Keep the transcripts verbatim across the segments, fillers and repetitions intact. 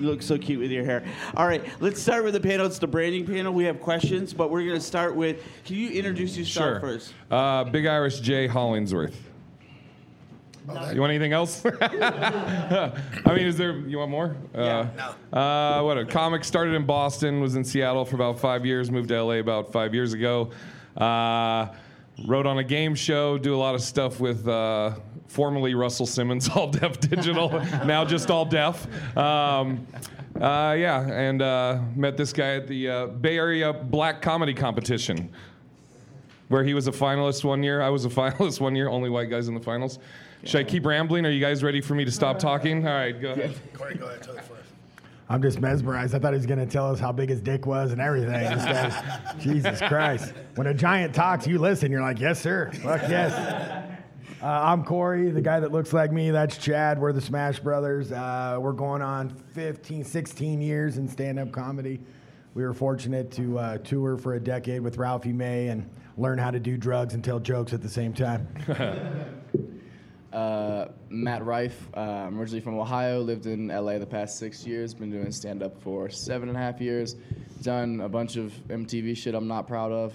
You look so cute with your hair. All right, let's start with the panel. It's the branding panel. We have questions, but we're going to start with, can you introduce yourself sure. first? Uh, Big Irish Jay Hollingsworth. No. You want anything else? I mean, is there, you want more? Yeah, uh, no. Uh, what, a comic started in Boston, was in Seattle for about five years, moved to L A about five years ago. Uh, wrote on a game show, do a lot of stuff with uh, formerly Russell Simmons, All Deaf Digital, now just All Deaf. Um, uh, yeah, and uh, met this guy at the uh, Bay Area Black Comedy Competition, where he was a finalist one year. I was a finalist one year, only white guys in the finals. Should I keep rambling? Are you guys ready for me to stop talking? All right, go ahead. Corey, go ahead. Tell it first. I'm just mesmerized. I thought he was going to tell us how big his dick was and everything. This guy's, Jesus Christ. When a giant talks, you listen. You're like, yes, sir. Fuck yes. Uh, I'm Corey, the guy that looks like me. That's Chad. We're the Smash Brothers. Uh, we're going on fifteen, sixteen years in stand-up comedy. We were fortunate to uh, tour for a decade with Ralphie May and learn how to do drugs and tell jokes at the same time. Uh, Matt Rife, uh, I'm originally from Ohio, lived in L A the past six years, been doing stand-up for seven and a half years, done a bunch of M T V shit I'm not proud of,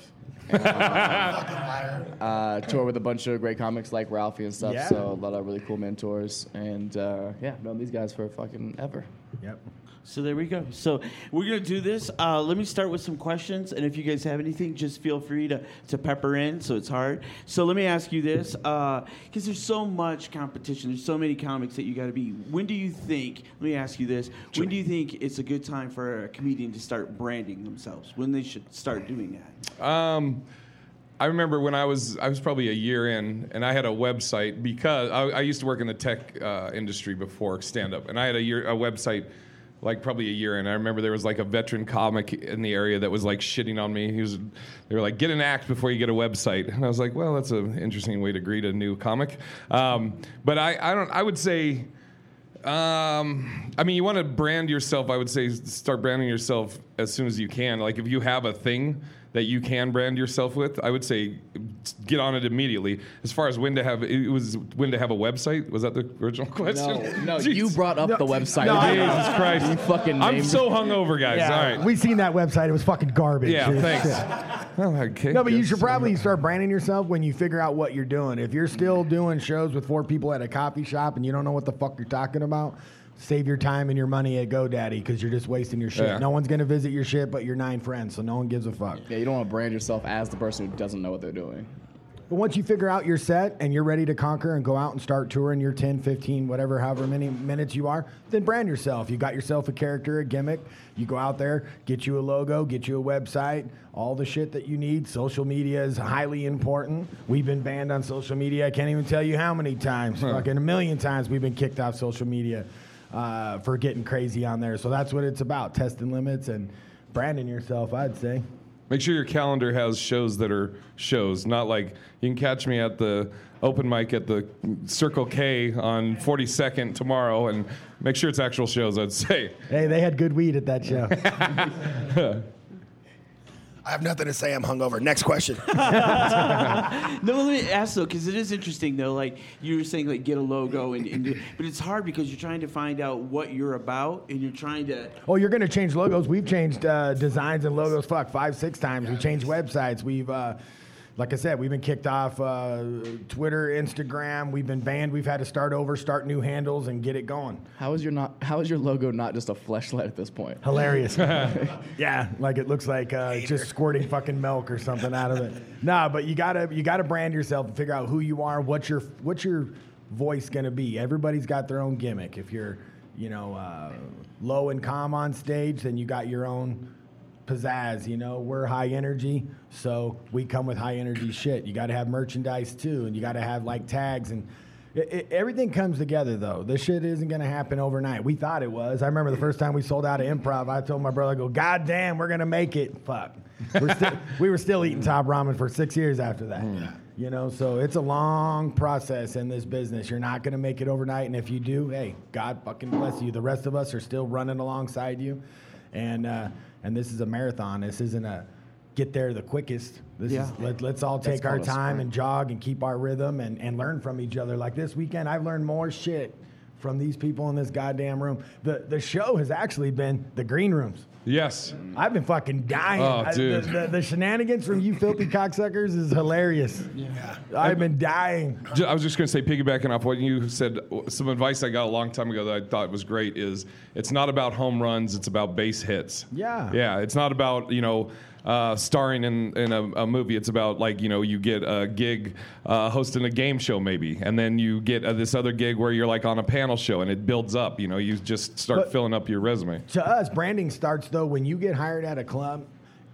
and, uh, uh, toured with a bunch of great comics like Ralphie and stuff, yeah. So a lot of really cool mentors, and uh, yeah, known these guys for fucking ever. Yep. So there we go. So we're going to do this. Uh, let me start with some questions, and if you guys have anything, just feel free to, to pepper in, so it's hard. So let me ask you this, because uh, there's so much competition. There's so many comics that you got to be. When do you think, let me ask you this, when do you think it's a good time for a comedian to start branding themselves, when they should start doing that? Um, I remember when I was, I was probably a year in, and I had a website, because I, I used to work in the tech uh, industry before stand-up, and I had a, year, a website like probably a year in. I remember there was like a veteran comic in the area that was like shitting on me. He was, they were like, get an act before you get a website. And I was like, well, that's an interesting way to greet a new comic. Um, but I, I don't. I would say, um, I mean, you want to brand yourself. I would say start branding yourself as soon as you can. Like if you have a thing that you can brand yourself with, I would say get on it immediately. As far as when to have, it was when to have a website. Was that the original question? No, no you brought up no. the website. No, Jesus Christ. You fucking named I'm so hungover, guys. Yeah. All right. We've seen that website. It was fucking garbage. Yeah, it's, thanks. Yeah. Well, okay, no, but you should probably start branding yourself when you figure out what you're doing. If you're still doing shows with four people at a coffee shop and you don't know what the fuck you're talking about, save your time and your money at GoDaddy because you're just wasting your shit. Yeah. No one's going to visit your shit but your nine friends, so no one gives a fuck. Yeah, you don't want to brand yourself as the person who doesn't know what they're doing. But once you figure out your set and you're ready to conquer and go out and start touring your ten, fifteen, whatever, however many minutes you are, then brand yourself. You got yourself a character, a gimmick. You go out there, get you a logo, get you a website, all the shit that you need. Social media is highly important. We've been banned on social media. I can't even tell you how many times. Huh. Fucking a million times we've been kicked off social media. Uh, for getting crazy on there. So that's what it's about, testing limits and branding yourself, I'd say. Make sure your calendar has shows that are shows, not like you can catch me at the open mic at the Circle K on forty-second tomorrow, and make sure it's actual shows, I'd say. Hey, they had good weed at that show. I have nothing to say. I'm hungover. Next question. No, let me ask though, because it is interesting though. Like you were saying, like get a logo, and, and do, but it's hard because you're trying to find out what you're about, and you're trying to. Oh, you're going to change logos. We've changed uh, designs and logos. Fuck, five, six times. Yeah, we changed websites. We've. Uh, Like I said, we've been kicked off uh, Twitter, Instagram. We've been banned. We've had to start over, start new handles, and get it going. How is your not? How is your logo not just a fleshlight at this point? Hilarious. Yeah, like it looks like uh, just squirting fucking milk or something out of it. Nah, but you gotta you gotta brand yourself and figure out who you are. What's your what's your voice gonna be? Everybody's got their own gimmick. If you're, you know, uh, low and calm on stage, then you got your own pizzazz, you know. We're high energy, so we come with high energy shit. You got to have merchandise too, and you got to have like tags, and it, it, everything comes together though. This shit isn't going to happen overnight. We thought it was. I remember the first time we sold out of improv, I told my brother, I go, God damn, we're going to make it. Fuck. We're sti- we were still eating Top Ramen for six years after that. Mm. You know, so it's a long process in this business. You're not going to make it overnight, and if you do, hey, God fucking bless you. The rest of us are still running alongside you, and, uh, And this is a marathon. This isn't a get there the quickest. This yeah. is let, let's all take That's our time and jog and keep our rhythm and, and learn from each other. Like this weekend, I've learned more shit from these people in this goddamn room. The the show has actually been the green rooms. Yes. I've been fucking dying. Oh, I, dude. The, the, the shenanigans from you filthy cocksuckers is hilarious. Yeah. I've been dying. I was just going to say, piggybacking off what you said, some advice I got a long time ago that I thought was great is it's not about home runs, it's about base hits. Yeah. Yeah, it's not about, you know, Uh, starring in, in a, a movie. It's about, like, you know, you get a gig uh, hosting a game show maybe, and then you get uh, this other gig where you're like on a panel show, and it builds up. You know, you just start but filling up your resume. To us, branding starts, though, when you get hired at a club.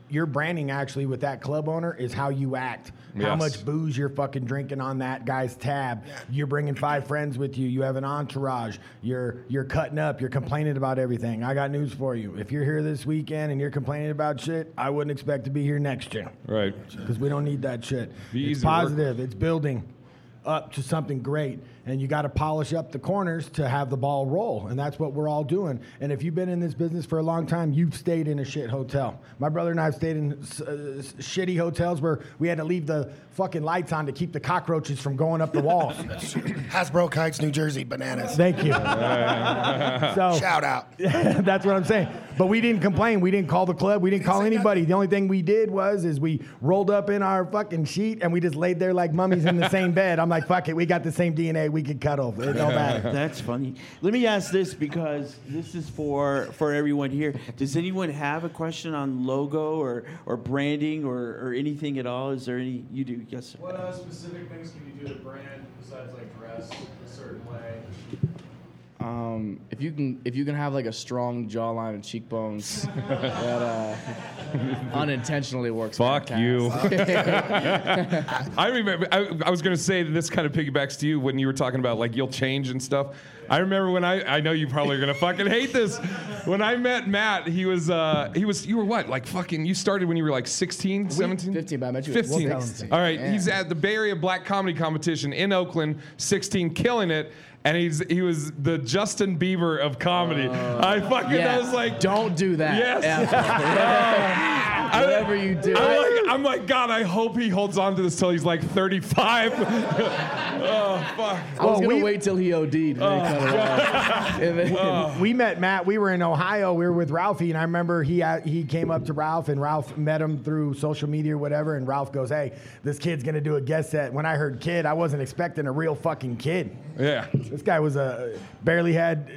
Your branding actually with that club owner is how you act. Yes. How much booze you're fucking drinking on that guy's tab. You're bringing five friends with you. You have an entourage. You're you're cutting up. You're complaining about everything. I got news for you. If you're here this weekend and you're complaining about shit, I wouldn't expect to be here next year. Right. Because we don't need that shit. Be it's positive. Work. It's building up to something great. And you got to polish up the corners to have the ball roll. And that's what we're all doing. And if you've been in this business for a long time, you've stayed in a shit hotel. My brother and I have stayed in uh, shitty hotels where we had to leave the fucking lights on to keep the cockroaches from going up the walls. Hasbro Heights, New Jersey, bananas. Thank you. So, shout out. That's what I'm saying. But we didn't complain. We didn't call the club. We didn't call anybody. The only thing we did was is we rolled up in our fucking sheet and we just laid there like mummies in the same bed. I'm like, fuck it. We got the same D N A. We could cut over. It don't matter. That's funny. Let me ask this, because this is for for everyone here. Does anyone have a question on logo or, or branding or, or anything at all? Is there any? You do, yes, sir. What uh, specific things can you do to brand besides like dress a certain way? Um, if you can, if you can have like a strong jawline and cheekbones, that uh, unintentionally works. Fuck you. I remember. I, I was gonna say that this kind of piggybacks to you when you were talking about like you'll change and stuff. I remember when I, I know you probably are gonna fucking hate this. When I met Matt, he was uh he was you were what like fucking you started when you were like sixteen, seventeen, fifteen. But I met you fifteen. fifteen. All right, yeah. He's at the Bay Area Black Comedy Competition in Oakland, sixteen, killing it. And he's he was the Justin Bieber of comedy. Uh, I fucking yeah. I was like, don't do that. Yes. Yeah. uh, Whatever I, you do. I'm like, I'm like, God, I hope he holds on to this till he's like thirty-five. Oh, fuck. I well, was going to wait till he O D'd. And uh, and then, uh, we met Matt. We were in Ohio. We were with Ralphie. And I remember he he came up to Ralph, and Ralph met him through social media or whatever. And Ralph goes, hey, this kid's going to do a guest set. When I heard kid, I wasn't expecting a real fucking kid. Yeah. This guy was a barely had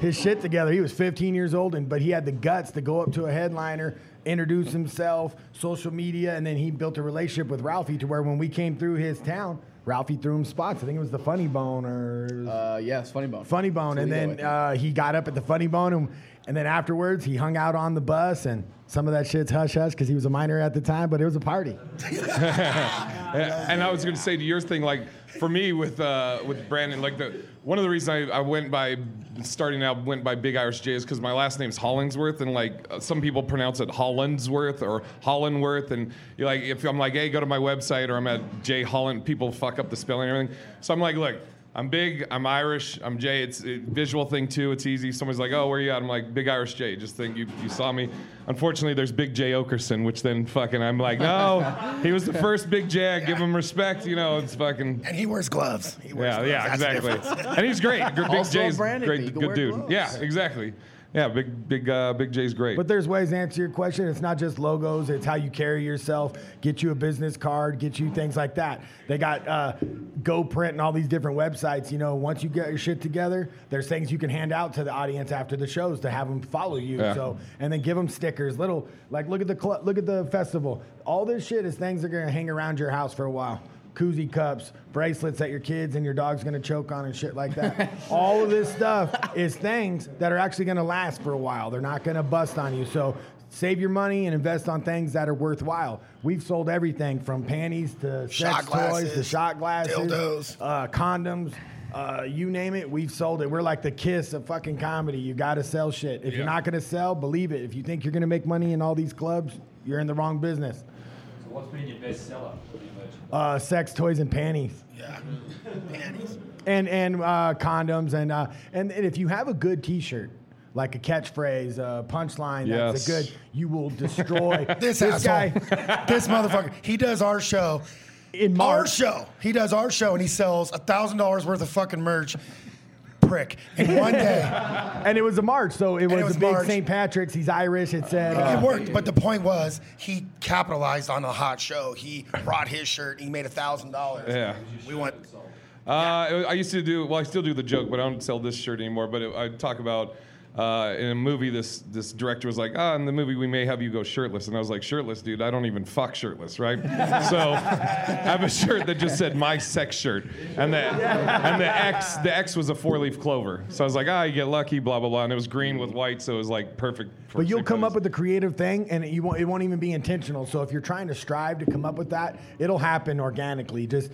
his shit together. He was fifteen years old, and but he had the guts to go up to a headliner, introduce himself, social media, and then he built a relationship with Ralphie to where when we came through his town, Ralphie threw him spots. I think it was the Funny Bone or uh, yes, Funny Bone. Funny Bone, and then uh, he got up at the Funny Bone, and, and then afterwards he hung out on the bus, and some of that shit's hush hush because he was a minor at the time, but it was a party. And I was going to say to your thing, like for me with uh, with Brandon, like the one of the reasons I, I went by starting out went by Big Irish Jay is because my last name's Hollingsworth, and like uh, some people pronounce it Hollingsworth or Hollingsworth, and you're like if I'm like hey go to my website or I'm at Jay Holland, people fuck up the spelling and everything. So I'm like, look, I'm big, I'm Irish, I'm Jay. It's a visual thing too, it's easy. Someone's like, oh, where are you at? I'm like, Big Irish Jay. Just think you, you saw me. Unfortunately, there's Big Jay Okerson, which then fucking I'm like, no, he was the first Big Jay. I give him respect, you know, it's fucking. And he wears gloves. He wears yeah, gloves. Yeah, exactly. And he's great. Big also Jay's Brandon, great, good dude. Gloves. Yeah, exactly. Yeah, big, big, uh, Big Jay's great. But there's ways to answer your question. It's not just logos. It's how you carry yourself. Get you a business card. Get you things like that. They got uh, GoPrint and all these different websites. You know, once you get your shit together, there's things you can hand out to the audience after the shows to have them follow you. Yeah. So, and then give them stickers. Little like look at the cl- look at the festival. All this shit is things that are gonna hang around your house for a while. Koozie cups, bracelets that your kids and your dog's going to choke on and shit like that. All of this stuff is things that are actually going to last for a while. They're not going to bust on you. So save your money and invest on things that are worthwhile. We've sold everything from panties to sex toys to shot glasses, dildos, uh, condoms. Uh, you name it, we've sold it. We're like the Kiss of fucking comedy. You got to sell shit. If yeah. you're not going to sell, believe it. If you think you're going to make money in all these clubs, you're in the wrong business. So what's been your best seller? Uh, sex toys and panties. Yeah, panties. And and uh, condoms and uh and, and if you have a good T-shirt, like a catchphrase, a punchline, yes. that's a good. You will destroy this, this guy. This motherfucker. He does our show. In March. Our show. He does our show, and he sells a thousand dollars worth of fucking merch prick. And one day. And it was a march, so it was, it was a big march. Saint Patrick's. He's Irish. It said. Uh, it worked, but the point was he capitalized on a hot show. He brought his shirt. He made a thousand dollars. Yeah. We went. Uh, yeah. I used to do. Well, I still do the joke, but I don't sell this shirt anymore. But I talk about. Uh, in a movie, this this director was like, ah, in the movie we may have you go shirtless. And I was like, shirtless, dude, I don't even fuck shirtless, right? So I have a shirt that just said my sex shirt. And the, and the X the X was a four-leaf clover. So I was like, ah, you get lucky, blah, blah, blah. And it was green with white, so it was like perfect. perfect but you'll come place. up with a creative thing, and it, you won't, it won't even be intentional. So if you're trying to strive to come up with that, it'll happen organically. Just,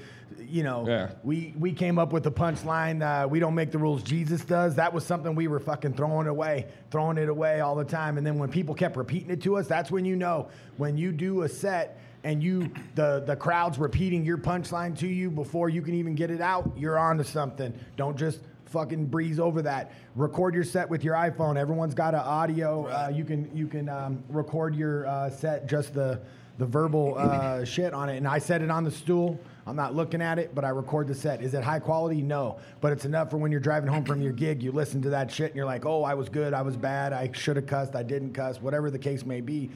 you know, yeah. we, we came up with the punchline, uh, we don't make the rules, Jesus does. That was something we were fucking throwing away, throwing it away all the time. And then when people kept repeating it to us, that's when you know, when you do a set and you the, the crowd's repeating your punchline to you before you can even get it out, you're on to something. Don't just fucking breeze over that. Record your set with your iPhone. Everyone's got an audio. Uh, you can you can um, record your uh, set, just the, the verbal uh, shit on it. And I set it on the stool. I'm not looking at it, but I record the set. Is it high quality? No. But it's enough for when you're driving home from your gig, you listen to that shit and you're like, oh, I was good, I was bad, I should have cussed, I didn't cuss, whatever the case may be.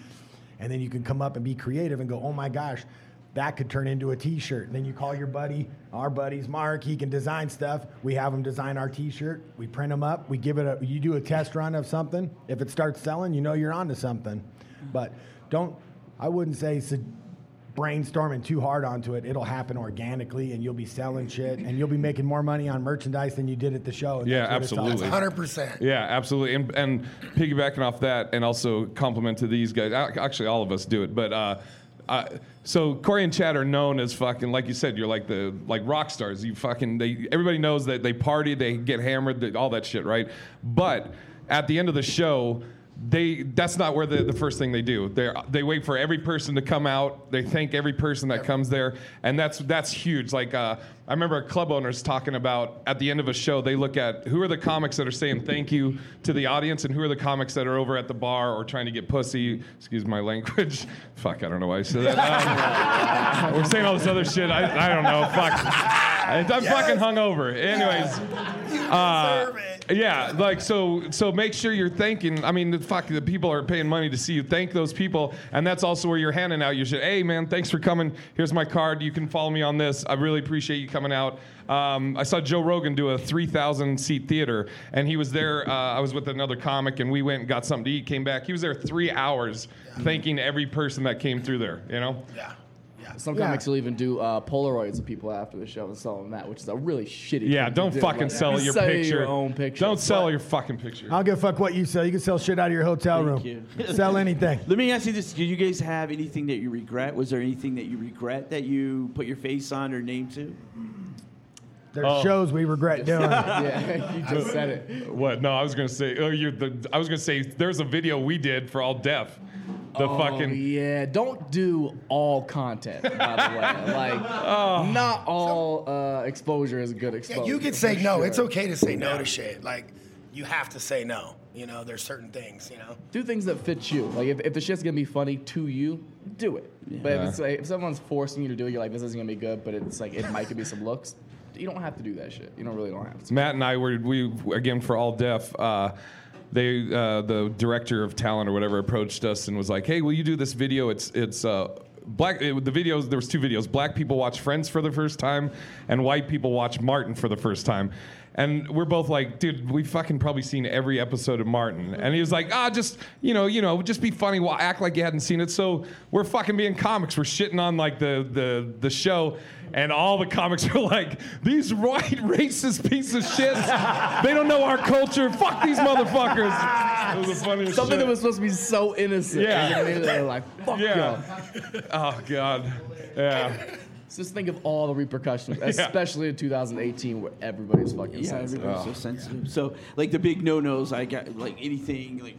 And then you can come up and be creative and go, oh my gosh, that could turn into a T-shirt. And then you call your buddy, our buddy's Mark, he can design stuff. We have him design our T-shirt. We print them up. We give it a, you do a test run of something. If it starts selling, you know you're onto something. But don't, I wouldn't say, brainstorming too hard onto it. It'll happen organically, and you'll be selling shit, and you'll be making more money on merchandise than you did at the show. Yeah, absolutely. one hundred percent. Yeah, absolutely. And and piggybacking off that, and also compliment to these guys. Actually, all of us do it, but uh, uh, so Corey and Chad are known as fucking, like you said, you're like the like rock stars. You fucking, they everybody knows that they party, they get hammered, they, all that shit, right? But at the end of the show, They that's not where the, the first thing they do. They they wait for every person to come out. They thank every person that comes there, and that's that's huge. Like uh, I remember a club owners talking about at the end of a show, they look at who are the comics that are saying thank you to the audience, and who are the comics that are over at the bar or trying to get pussy. Excuse my language. Fuck, I don't know why I said that. Um, we're saying all this other shit. I I don't know. Fuck. I'm yes. fucking hungover. Anyways, yeah. You deserve it. Yeah, like so. So make sure you're thanking. I mean, the fuck, the people are paying money to see you. Thank those people, and that's also where you're handing out your shit. Hey, man, thanks for coming. Here's my card. You can follow me on this. I really appreciate you coming out. Um, I saw Joe Rogan do a three thousand seat theater, and he was there. Uh, I was with another comic, and we went and got something to eat. Came back. He was there three hours, yeah. thanking every person that came through there. You know. Yeah. Some yeah. comics will even do uh, Polaroids of people after the show and sell them that, which is a really shitty yeah, thing don't to do. fucking like, sell your sell picture. Your own picture. Don't sell but your fucking picture. I don't give a fuck what you sell. You can sell shit out of your hotel Thank room. You. Sell anything. Let me ask you this. Do you guys have anything that you regret? Was there anything that you regret that you put your face on or name to? There's oh. shows we regret doing. Yeah, you just said it. What? No, I was going to say, oh, you're the, I was going to say, there's a video we did for All Deaf. The oh, fucking yeah! Don't do all content, by the way. Like, oh. not all uh, exposure is good exposure. Yeah, you can say no. Sure. It's okay to say no to shit. Like, you have to say no. You know, there's certain things. You know, do things that fit you. Like, if, if the shit's gonna be funny to you, do it. Yeah. But if it's like, if someone's forcing you to do it, you're like, this isn't gonna be good. But it's like, it might give you some looks. You don't have to do that shit. You don't really don't have to. Matt and I were we again for All Deaf. Uh, They, uh, the director of talent or whatever, approached us and was like, "Hey, will you do this video? It's it's uh, black. It, the videos there was two videos. Black people watch Friends for the first time, and white people watch Martin for the first time." And we're both like, dude, we've fucking probably seen every episode of Martin. And he was like, ah, just, you know, you know, just be funny, we'll act like you hadn't seen it. So we're fucking being comics. We're shitting on, like, the the the show. And all the comics are like, these white racist pieces of shit. They don't know our culture. Fuck these motherfuckers. It was the funniest Something shit. That was supposed to be so innocent. Yeah. And then they're like, fuck yeah. y'all. Oh, God. Yeah. Just think of all the repercussions, especially yeah. in two thousand eighteen, where everybody's fucking yeah, sensitive. Everybody's oh. so sensitive. So, like, the big no-nos, I got, like, anything, like,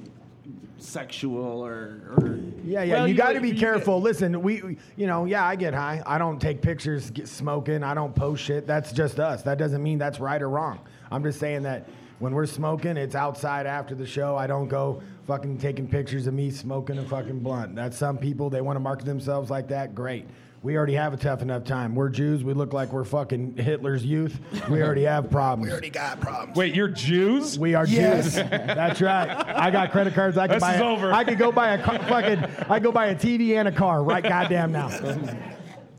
sexual or... or yeah, yeah, well, you, you got to be careful. Get... Listen, we, you know, yeah, I get high. I don't take pictures get smoking. I don't post shit. That's just us. That doesn't mean that's right or wrong. I'm just saying that when we're smoking, it's outside after the show. I don't go fucking taking pictures of me smoking a fucking blunt. That's some people, they want to market themselves like that. Great. We already have a tough enough time. We're Jews. We look like we're fucking Hitler's youth. We already have problems. We already got problems. Wait, you're Jews? We are yes. Jews. That's right. I got credit cards. I can this buy. This is a, over. I could go buy a car, fucking. I go buy a T V and a car right goddamn now.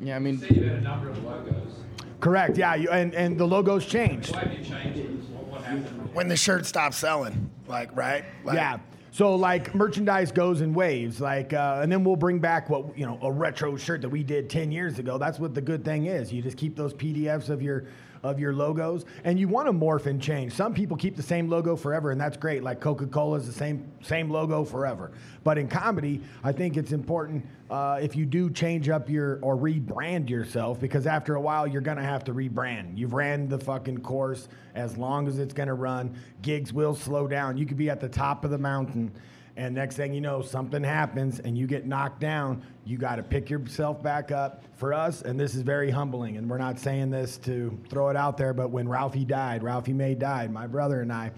Yeah, I mean. You say you had a number of logos. Correct. Yeah, you, and and the logos changed. Why did you change it? What happened? When the shirt stopped selling, like right? Like, yeah. So like merchandise goes in waves, like, uh, and then we'll bring back what you know a retro shirt that we did ten years ago. That's what the good thing is. You just keep those P D Fs of your of your logos, and you want to morph and change. Some people keep the same logo forever, and that's great. Like Coca-Cola is the same same logo forever. But in comedy, I think it's important uh, if you do change up your or rebrand yourself, because after a while you're gonna have to rebrand. You've ran the fucking course as long as it's gonna run. Gigs will slow down. You could be at the top of the mountain, and next thing you know, something happens and you get knocked down. You got to pick yourself back up. For us, and this is very humbling, and we're not saying this to throw it out there, but when Ralphie died, Ralphie May died, my brother and I,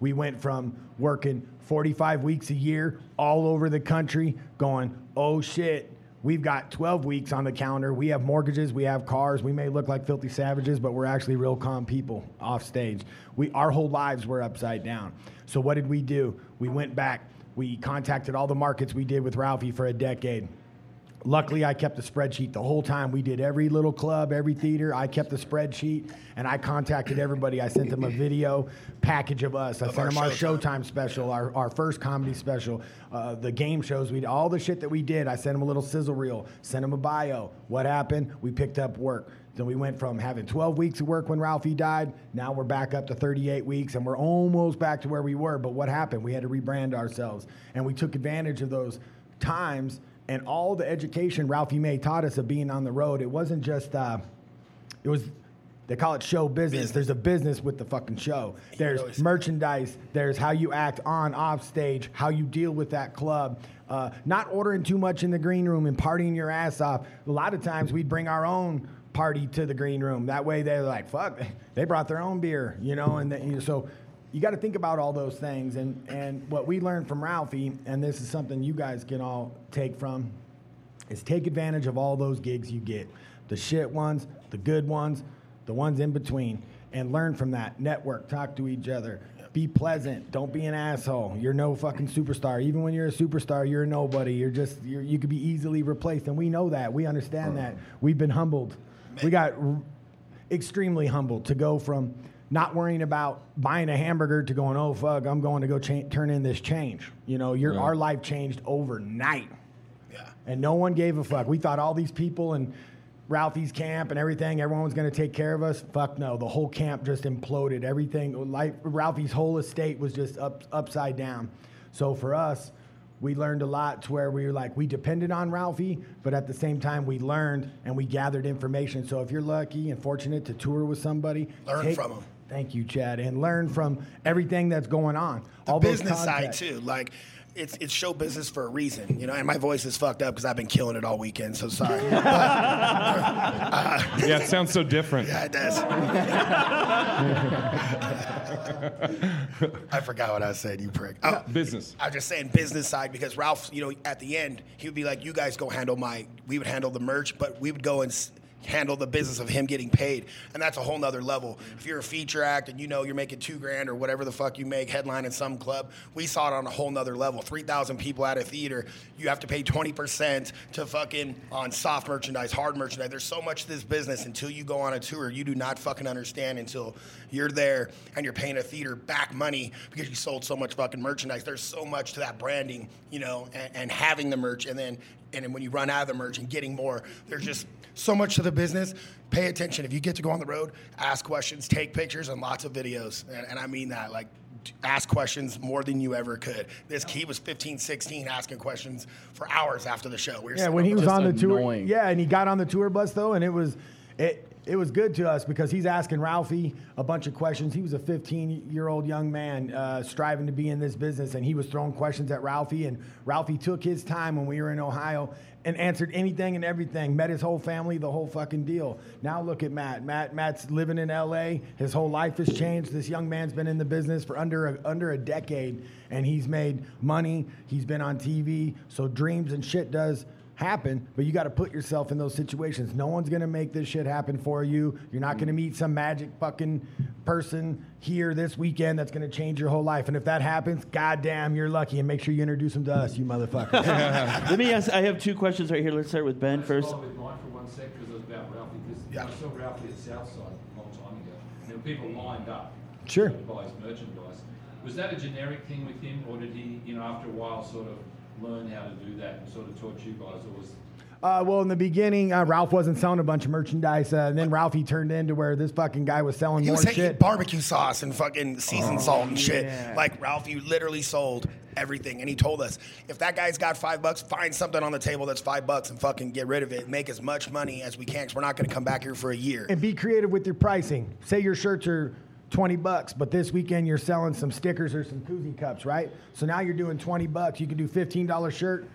we went from working forty-five weeks a year all over the country going, oh shit, we've got twelve weeks on the calendar. We have mortgages. We have cars. We may look like filthy savages, but we're actually real calm people off stage. We, our whole lives were upside down. So what did we do? We went back. We contacted all the markets we did with Ralphie for a decade. Luckily, I kept a spreadsheet the whole time. We did every little club, every theater. I kept the spreadsheet, and I contacted everybody. I sent them a video package of us. I of sent them our Showtime special, our, our first comedy special, uh, the game shows. We all the shit that we did. I sent them a little sizzle reel, sent them a bio. What happened? We picked up work. Then we went from having twelve weeks of work when Ralphie died. Now we're back up to thirty-eight weeks, and we're almost back to where we were. But what happened? We had to rebrand ourselves, and we took advantage of those times and all the education Ralphie May taught us of being on the road. It wasn't just, uh, it was, they call it show business. business. There's a business with the fucking show. There's merchandise. There's how you act on, off stage, how you deal with that club. Uh, not ordering too much in the green room and partying your ass off. A lot of times we'd bring our own party to the green room. That way they're like, fuck, they brought their own beer, you know? And the, you know, so you got to think about all those things. And, and what we learned from Ralphie, and this is something you guys can all take from, is take advantage of all those gigs you get. The shit ones, the good ones, the ones in between. And learn from that. Network. Talk to each other. Be pleasant. Don't be an asshole. You're no fucking superstar. Even when you're a superstar, you're a nobody. You're just, you're, you could be easily replaced. And we know that. We understand that. We've been humbled. We got r- extremely humbled to go from not worrying about buying a hamburger to going, oh, fuck, I'm going to go cha- turn in this change. You know, your, yeah. Our life changed overnight. Yeah. And no one gave a fuck. We thought all these people in Ralphie's camp and everything, everyone was going to take care of us. Fuck no. The whole camp just imploded. Everything, life, Ralphie's whole estate was just up, upside down. So for us, we learned a lot to where we were like, we depended on Ralphie, but at the same time, we learned and we gathered information. So if you're lucky and fortunate to tour with somebody, learn take, from them. Thank you, Chad, and learn from everything that's going on. The all business side too, like it's it's show business for a reason, you know. And my voice is fucked up because I've been killing it all weekend, so sorry. but, uh, yeah, it sounds so different. Yeah, it does. I forgot what I said, you prick. Oh, business. I was just saying business side because Ralph, you know, at the end he would be like, "You guys go handle my," we would handle the merch, but we would go and handle the business of him getting paid, and that's a whole nother level. If you're a feature act and you know you're making two grand or whatever the fuck you make headline in some club, we saw it on a whole nother level. three thousand people at a theater, you have to pay twenty percent to fucking on soft merchandise, hard merchandise. There's so much to this business until you go on a tour you do not fucking understand until you're there and you're paying a theater back money because you sold so much fucking merchandise. There's so much to that branding, you know, and, and having the merch and then and then when you run out of the merch and getting more, there's just so much to the business. Pay attention. If you get to go on the road, ask questions, take pictures, and lots of videos. And, and I mean that, like, ask questions more than you ever could. This kid was fifteen, sixteen, asking questions for hours after the show. We were yeah, when he was on the annoying. tour. Yeah, and he got on the tour bus, though, and it was it it was good to us because he's asking Ralphie a bunch of questions. He was a fifteen-year-old young man uh, striving to be in this business, and he was throwing questions at Ralphie, and Ralphie took his time when we were in Ohio and answered anything and everything, met his whole family, the whole fucking deal. Now look at Matt. Matt Matt's living in L A. His whole life has changed. This young man's been in the business for under a, under a decade, and he's made money. He's been on T V. So dreams and shit does happen, but you got to put yourself in those situations. No one's going to make this shit happen for you. You're not going to meet some magic fucking person here this weekend that's going to change your whole life. And if that happens, goddamn, you're lucky. And make sure you introduce them to us, you motherfuckers. Let me ask, I have two questions right here. Let's start with Ben first. I'll with mine for one sec because it was about Ralphie. Because yeah. I saw Ralphie at Southside a long time ago. And there were people lined up. Sure. To buy his merchandise. Was that a generic thing with him, or did he, you know, after a while sort of learn how to do that and sort of taught you guys? Or was... Uh, well, in the beginning, uh, Ralph wasn't selling a bunch of merchandise, uh, and then Ralphie turned into where this fucking guy was selling he more was shit. He was taking barbecue sauce and fucking seasoned oh, salt and yeah. shit. Like, Ralphie literally sold everything, and he told us, if that guy's got five bucks, find something on the table that's five bucks and fucking get rid of it. Make as much money as we can, because we're not going to come back here for a year. And be creative with your pricing. Say your shirts are twenty bucks, but this weekend you're selling some stickers or some koozie cups, right? So now you're doing twenty bucks. You can do fifteen dollars shirt,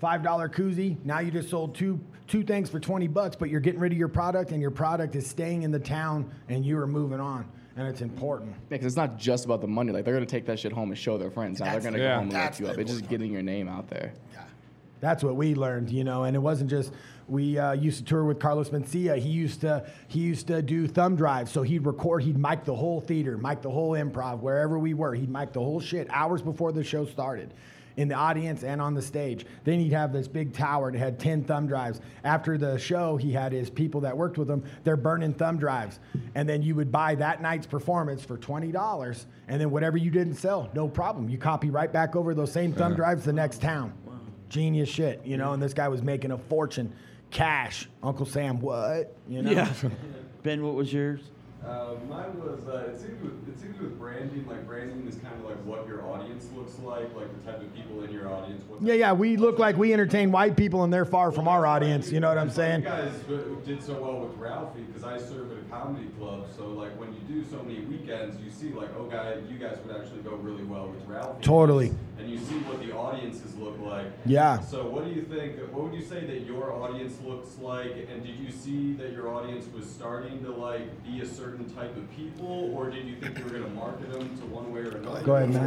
five dollars koozie. Now you just sold two two things for twenty bucks, but you're getting rid of your product, and your product is staying in the town, and you are moving on. And it's important. Yeah, because it's not just about the money. Like, they're going to take that shit home and show their friends. Now they're going to yeah, come home and lift you up. It's just getting your name out there. Yeah. That's what we learned, you know, and it wasn't just, we uh, used to tour with Carlos Mencia. He used to he used to do thumb drives, so he'd record, he'd mic the whole theater, mic the whole improv, wherever we were. He'd mic the whole shit hours before the show started, in the audience and on the stage. Then he'd have this big tower that had ten thumb drives. After the show, he had his people that worked with him, they're burning thumb drives. And then you would buy that night's performance for twenty dollars, and then whatever you didn't sell, no problem. You copy right back over those same thumb drives the next town. Genius shit, you know, and this guy was making a fortune. Cash. Uncle Sam, what? You know? Yeah. Ben, what was yours? Uh, mine was, uh, it's to do with branding. Like, branding is kind of like what your audience looks like, like the type of people in your audience. What yeah, yeah, we look like we entertain white people, and they're far from our audience, you know what I'm saying? You guys did so well with Ralphie, because I serve at a comedy club, so, like, when you do so many weekends, you see, like, oh, guy, you guys would actually go really well with Ralphie. Totally. And you see what the audiences look like. Yeah. So what do you think, what would you say that your audience looks like, and did you see that your audience was starting to, like, be a certain type of people, or did you think you were going to market them to one way or another? Go ahead, Matt.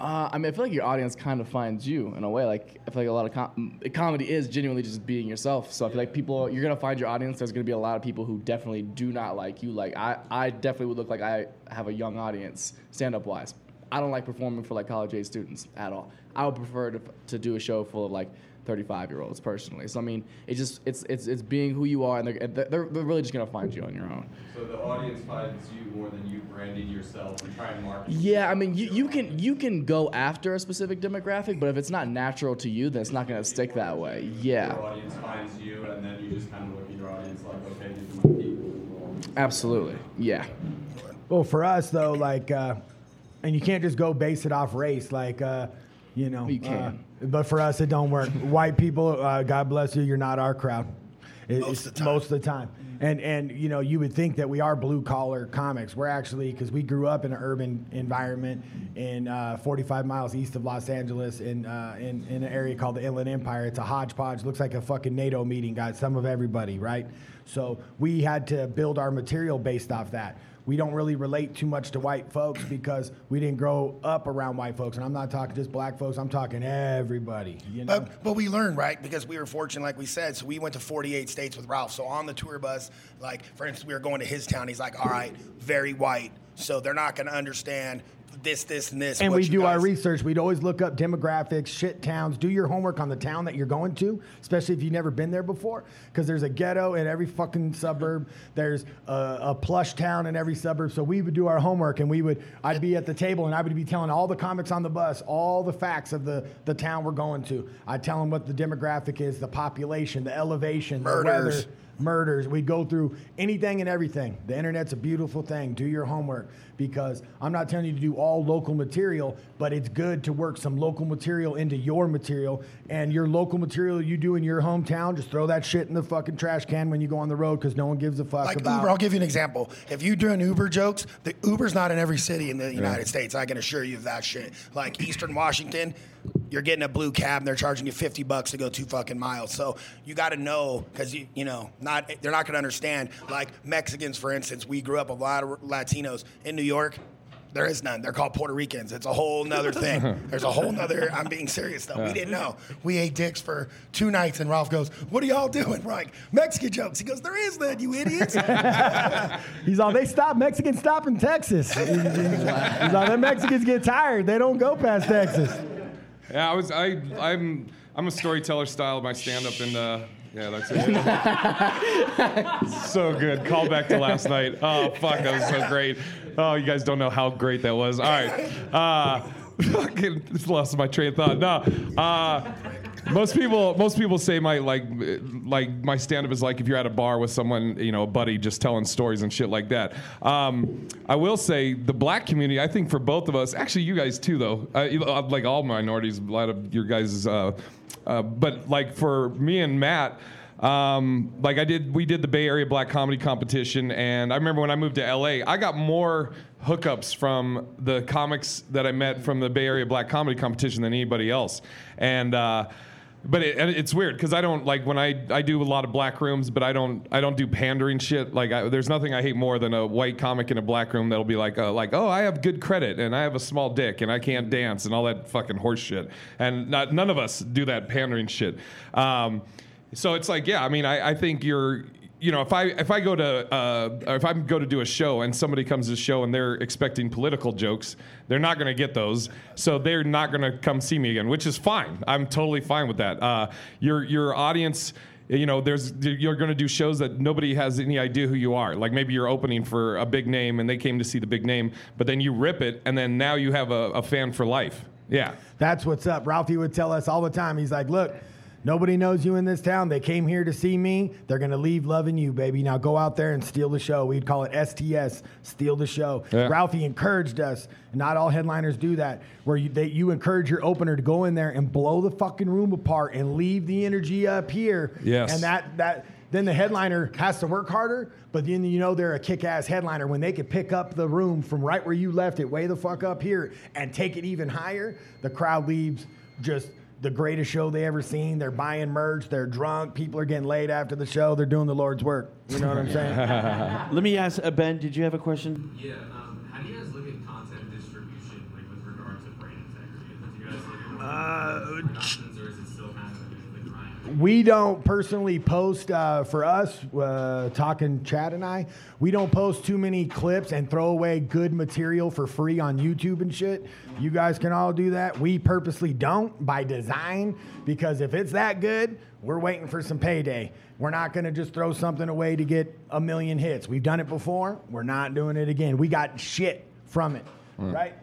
Uh, I mean, I feel like your audience kind of finds you in a way. Like, I feel like a lot of com- comedy is genuinely just being yourself. So I feel yeah. like people, you're going to find your audience. There's going to be a lot of people who definitely do not like you. Like, I, I definitely would look like I have a young audience, stand-up wise. I don't like performing for like college age students at all. I would prefer to to do a show full of like thirty-five year olds personally. So I mean, it's just it's it's it's being who you are, and they're they're, they're really just gonna find you on your own. So the audience finds you more than you branding yourself and trying to market. Yeah, I mean, you, you can you can go after a specific demographic, but if it's not natural to you, then it's not gonna stick that way. Yeah. Your audience finds you, and then you just kind of look at your audience like, okay, these are my people. Absolutely. Yeah. Well, for us though, like, uh, and you can't just go base it off race, like. Uh, You know, you uh, but for us, it don't work. White people, uh, God bless you, you're not our crowd. It, most, it's, of most of the time. And, and you know, you would think that we are blue-collar comics. We're actually, because we grew up in an urban environment in uh, forty-five miles east of Los Angeles in, uh, in in an area called the Inland Empire. It's a hodgepodge. Looks like a fucking NATO meeting, got some of everybody, right? So we had to build our material based off that. We don't really relate too much to white folks because we didn't grow up around white folks. And I'm not talking just black folks. I'm talking everybody. You know? But, but we learned, right? Because we were fortunate, like we said. So we went to forty-eight states with Ralph. So on the tour bus, like, for instance, we were going to his town. He's like, all right, very white. So they're not going to understand this, this, and this. And we do guys. our research. We'd always look up demographics, shit towns. Do your homework on the town that you're going to, especially if you've never been there before, because there's a ghetto in every fucking suburb. There's a, a plush town in every suburb. So we would do our homework, and we would. I'd be at the table, and I would be telling all the comics on the bus all the facts of the, the town we're going to. I'd tell them what the demographic is, the population, the elevation, murders. The weather. Murders. We go through anything and everything. The internet's a beautiful thing. Do your homework, because I'm not telling you to do all local material, but it's good to work some local material into your material, and your local material you do in your hometown, just throw that shit in the fucking trash can when you go on the road, because no one gives a fuck like about Uber. I'll give you an example. If you're doing Uber jokes, the Uber's not in every city in the United yeah. States. I can assure you of that shit. Like Eastern Washington, you're getting a blue cab, and they're charging you fifty bucks to go two fucking miles. So you got to know, because, you, you know, not they're not going to understand. Like Mexicans, for instance, we grew up a lot of Latinos in New York. There is none. They're called Puerto Ricans. It's a whole nother thing. There's a whole nother. I'm being serious though. Yeah. We didn't know. We ate dicks for two nights, and Ralph goes, "What are y'all doing?" We're like, "Mexican jokes." He goes, "There is none, you idiots." He's all, "They stop. Mexicans stop in Texas." He's all, "Them Mexicans get tired. They don't go past Texas." Yeah, I was. I. I'm. I'm a storyteller style of my stand-up, and uh, yeah, that's it. So good. Call back to last night. Oh, fuck, that was so great. Oh, you guys don't know how great that was. All right. Uh, fucking just lost my train of thought. No. Uh, most people, most people say my like, like my stand-up is like if you're at a bar with someone, you know, a buddy, just telling stories and shit like that. Um, I will say the black community, I think for both of us, actually you guys too though, uh, like all minorities, a lot of your guys. Uh, Uh, but like for me and Matt, um, like I did, we did the Bay Area Black Comedy Competition, and I remember when I moved to L A, I got more hookups from the comics that I met from the Bay Area Black Comedy Competition than anybody else, and uh, but it, and it's weird because I don't like when I, I do a lot of black rooms, but I don't I don't do pandering shit. Like I, there's nothing I hate more than a white comic in a black room that'll be like uh, like oh I have good credit and I have a small dick and I can't dance and all that fucking horse shit. And not, none of us do that pandering shit. Um, so it's like yeah I mean I, I think you're. You know, if I if I go to uh, if I go to do a show and somebody comes to the show and they're expecting political jokes, they're not going to get those, so they're not going to come see me again, which is fine. I'm totally fine with that. Uh, your your audience, you know, there's you're going to do shows that nobody has any idea who you are. Like maybe you're opening for a big name and they came to see the big name, but then you rip it and then now you have a, a fan for life. Yeah, that's what's up. Ralphie would tell us all the time. He's like, look. Nobody knows you in this town. They came here to see me. They're going to leave loving you, baby. Now go out there and steal the show. We'd call it S T S, steal the show. Yeah. Ralphie encouraged us. Not all headliners do that, where you, they, you encourage your opener to go in there and blow the fucking room apart and leave the energy up here. Yes. And that that... Then the headliner has to work harder, but then you know they're a kick-ass headliner when they could pick up the room from right where you left it, way the fuck up here, and take it even higher. The crowd leaves just... the greatest show they ever seen. They're buying merch. They're drunk. People are getting laid after the show. They're doing the Lord's work. You know what I'm saying? Let me ask, uh, Ben, did you have a question? Yeah. Um, how do you guys look at content distribution, like with regard to brand integrity? Do you guys look at uh, productions, or is it still kind of like Ryan? We don't personally post, uh, for us, uh, talking Chad and I, we don't post too many clips and throw away good material for free on YouTube and shit. You guys can all do that. We purposely don't by design, because if it's that good, we're waiting for some payday. We're not going to just throw something away to get a million hits. We've done it before. We're not doing it again. We got shit from it, mm. right?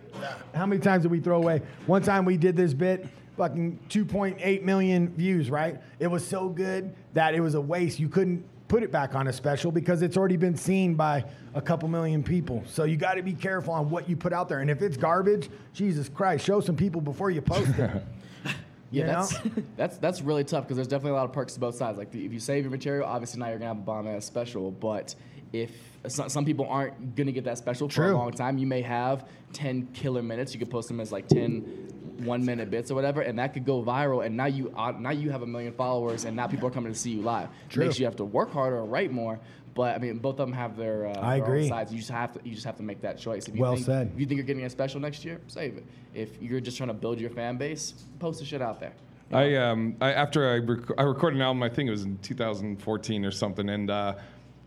How many times did we throw away? One time we did this bit, fucking two point eight million views, right? It was so good that it was a waste. You couldn't put it back on a special because it's already been seen by a couple million people. So you got to be careful on what you put out there. And if it's garbage, Jesus Christ, show some people before you post it. You yeah, know? that's that's that's really tough because there's definitely a lot of perks to both sides. Like the, if you save your material, obviously now you're gonna have a bomb ass special. But if so, some people aren't gonna get that special True. for a long time, you may have ten killer minutes. You could post them as like ten one minute bits or whatever, and that could go viral, and now you uh, now you have a million followers, and now people are coming to see you live. True. It makes you have to work harder or write more, but I mean both of them have their, uh, I their agree. own sides. You just have to you just have to make that choice. If you well think, said. If you think you're getting a special next year, save it. If you're just trying to build your fan base, post the shit out there. You know? I um I, after I rec- I recorded an album, I think it was in two thousand fourteen or something, and uh,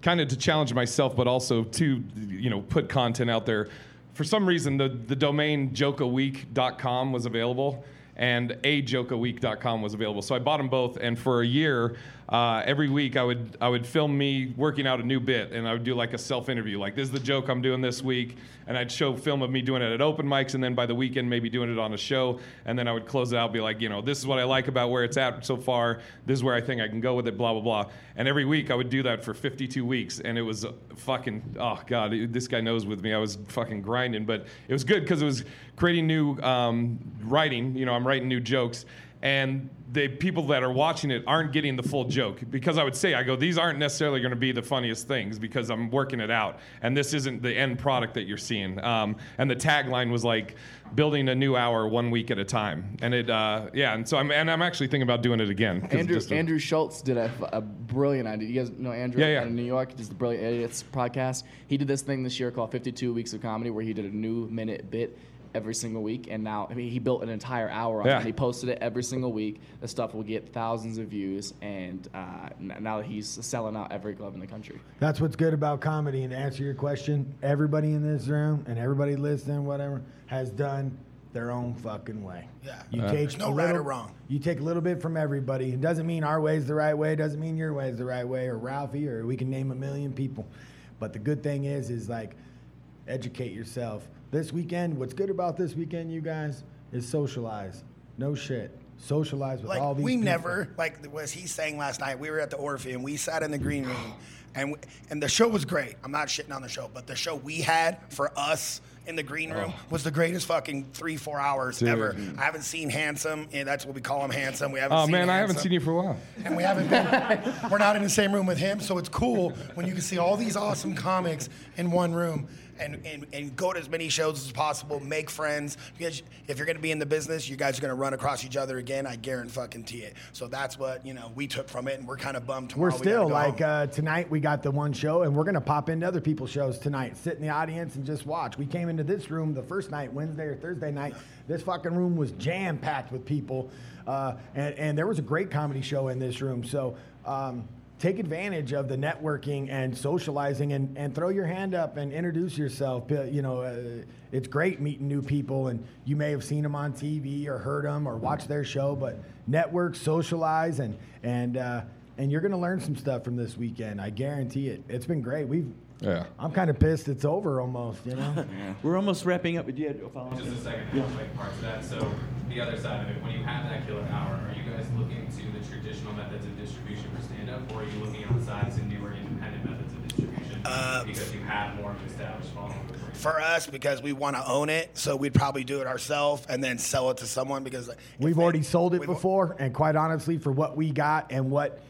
kind of to challenge myself, but also to you know put content out there. For some reason, the, the domain joke a week dot com was available, and a joke a week dot com was available. So I bought them both, and for a year, uh, every week I would I would film me working out a new bit, and I would do like a self-interview, like this is the joke I'm doing this week, and I'd show film of me doing it at open mics, and then by the weekend maybe doing it on a show, and then I would close it out, be like, you know, this is what I like about where it's at so far, this is where I think I can go with it, blah, blah, blah. And every week I would do that for fifty-two weeks, and it was fucking, oh God, it, this guy knows with me, I was fucking grinding, but it was good because it was creating new um, writing, you know, I'm writing new jokes, and the people that are watching it aren't getting the full joke. Because I would say, I go, these aren't necessarily going to be the funniest things because I'm working it out, and this isn't the end product that you're seeing. Um, and the tagline was like, building a new hour one week at a time. And it, uh, yeah, and so I'm and I'm actually thinking about doing it again. Andrew, a, Andrew Schultz did a, a brilliant idea. You guys know Andrew yeah, yeah. out of New York, does the Brilliant Idiots podcast. He did this thing this year called fifty-two weeks of Comedy, where he did a new minute bit every single week, and now I mean, he built an entire hour on yeah. it, and he posted it every single week. The stuff will get thousands of views, and uh, n- now he's selling out every club in the country. That's what's good about comedy, and to answer your question, everybody in this room and everybody listening, whatever, has done their own fucking way. Yeah, you uh, take no little, right or wrong. You take a little bit from everybody. It doesn't mean our way's the right way, it doesn't mean your way's the right way, or Ralphie, or we can name a million people. But the good thing is, is like, educate yourself. This weekend, what's good about this weekend, you guys, is socialize. No shit. Socialize with like, all these we people. We never, like was he saying last night, we were at the Orpheum, we sat in the green room, and we, and the show was great. I'm not shitting on the show, but the show we had for us in the green room oh. was the greatest fucking three, four hours Dude. ever. I haven't seen Handsome, and that's what we call him, Handsome. We haven't. Oh, seen man, Handsome. I haven't seen you for a while. And we haven't been, we're not in the same room with him, so it's cool when you can see all these awesome comics in one room. And, and and go to as many shows as possible, make friends. Because if you're going to be in the business, you guys are going to run across each other again. I guarantee it. So that's what, you know, we took from it, and we're kind of bummed. Tomorrow we're still, we like, uh, tonight we got the one show, and we're going to pop into other people's shows tonight. Sit in the audience and just watch. We came into this room the first night, Wednesday or Thursday night. This fucking room was jam-packed with people. Uh, and, and there was a great comedy show in this room. So... Um, take advantage of the networking and socializing, and, and throw your hand up and introduce yourself. You know, uh, it's great meeting new people, and you may have seen them on T V or heard them or watched their show, but network, socialize, and and uh, and you're going to learn some stuff from this weekend. I guarantee it. It's been great. We've yeah. I'm kind of pissed it's over almost. You know, yeah. We're almost wrapping up. Did you have a follow-up? Just a second. Yeah. I'll make parts of that. So the other side of it, when you have that killer hour, are you guys looking to the traditional methods of distribution for stand-up, or are you looking outside to newer independent methods of distribution uh, because you have more of an established following? For us, because we want to own it, so we'd probably do it ourselves and then sell it to someone, because we've they, already sold it before, and quite honestly, for what we got and what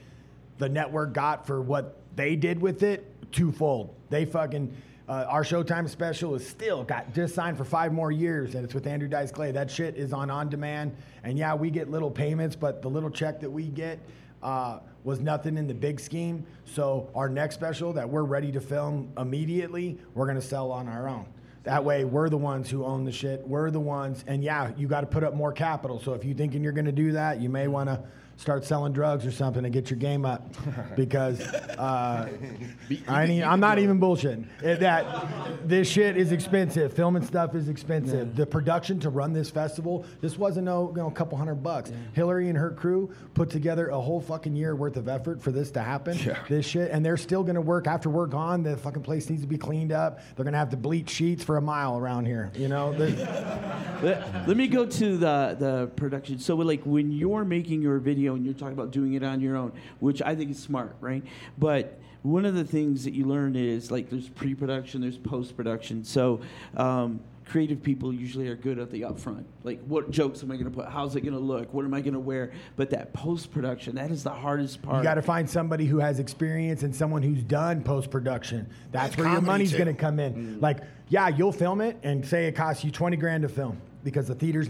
the network got for what they did with it, twofold. They fucking... Uh, our Showtime special is still got just signed for five more years, and it's with Andrew Dice Clay. That shit is on on demand, and yeah, we get little payments, but the little check that we get uh, was nothing in the big scheme. So our next special that we're ready to film immediately, we're gonna sell on our own. That way, we're the ones who own the shit. We're the ones, and yeah, you got to put up more capital. So if you're thinking you're gonna do that, you may wanna start selling drugs or something and get your game up, because uh, I need, I'm not even bullshitting. It, that this shit is expensive. Filming stuff is expensive. Yeah. The production to run this festival, this wasn't no, you know, a couple hundred bucks. Yeah. Hillary and her crew put together a whole fucking year worth of effort for this to happen. Yeah. This shit, and they're still gonna work after we're gone. The fucking place needs to be cleaned up. They're gonna have to bleach sheets for a mile around here. You know. let, let me go to the the production. So like when you're making your video, and you're talking about doing it on your own, which I think is smart, right? But one of the things that you learn is, like, there's pre-production, there's post-production. So um, creative people usually are good at the upfront. Like, what jokes am I going to put? How's it going to look? What am I going to wear? But that post-production, that is the hardest part. You got to find somebody who has experience and someone who's done post-production. That's, That's where your money's going to come in. Mm. Like, yeah, you'll film it, and say it costs you twenty grand to film because the theater's...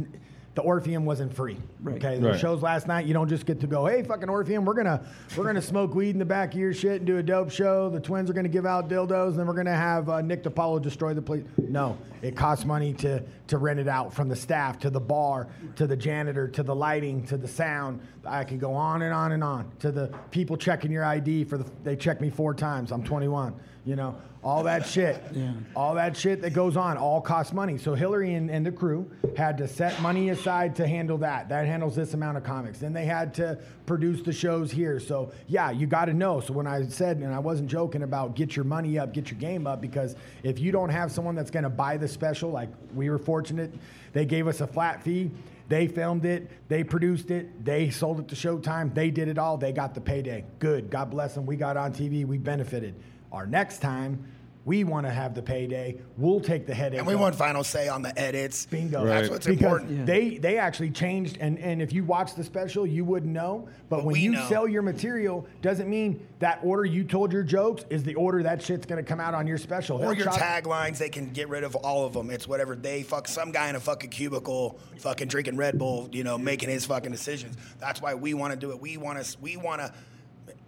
The Orpheum wasn't free. Right. Okay, the right. shows last night, you don't just get to go, hey, fucking Orpheum, we're gonna we're gonna smoke weed in the back of your shit and do a dope show. The twins are gonna give out dildos, and then we're gonna have uh, Nick DiPaolo destroy the place. No, it costs money to to rent it out, from the staff to the bar to the janitor to the lighting to the sound. I can go on and on and on to the people checking your I D for the. They checked me four times. I'm twenty-one. You know, all that shit, yeah. all that shit that goes on, all costs money. So Hillary and, and the crew had to set money aside to handle that. That handles this amount of comics. Then they had to produce the shows here. So yeah, you got to know. So when I said, and I wasn't joking about get your money up, get your game up, because if you don't have someone that's going to buy the special, like we were fortunate, they gave us a flat fee. They filmed it, they produced it, they sold it to Showtime, they did it all, they got the payday. Good, God bless them, we got on T V, we benefited. Our next time, We want to have the payday. We'll take the headache. And we off. want final say on the edits. Bingo. Right. That's what's because important. Yeah. They they actually changed, and, and if you watch the special, you wouldn't know. But, but when you know. sell your material, doesn't mean that order you told your jokes is the order that shit's going to come out on your special. Or They'll your shop- taglines, they can get rid of all of them. It's whatever they fuck. Some guy in a fucking cubicle fucking drinking Red Bull, you know, making his fucking decisions. That's why we want to do it. We want to. We want to.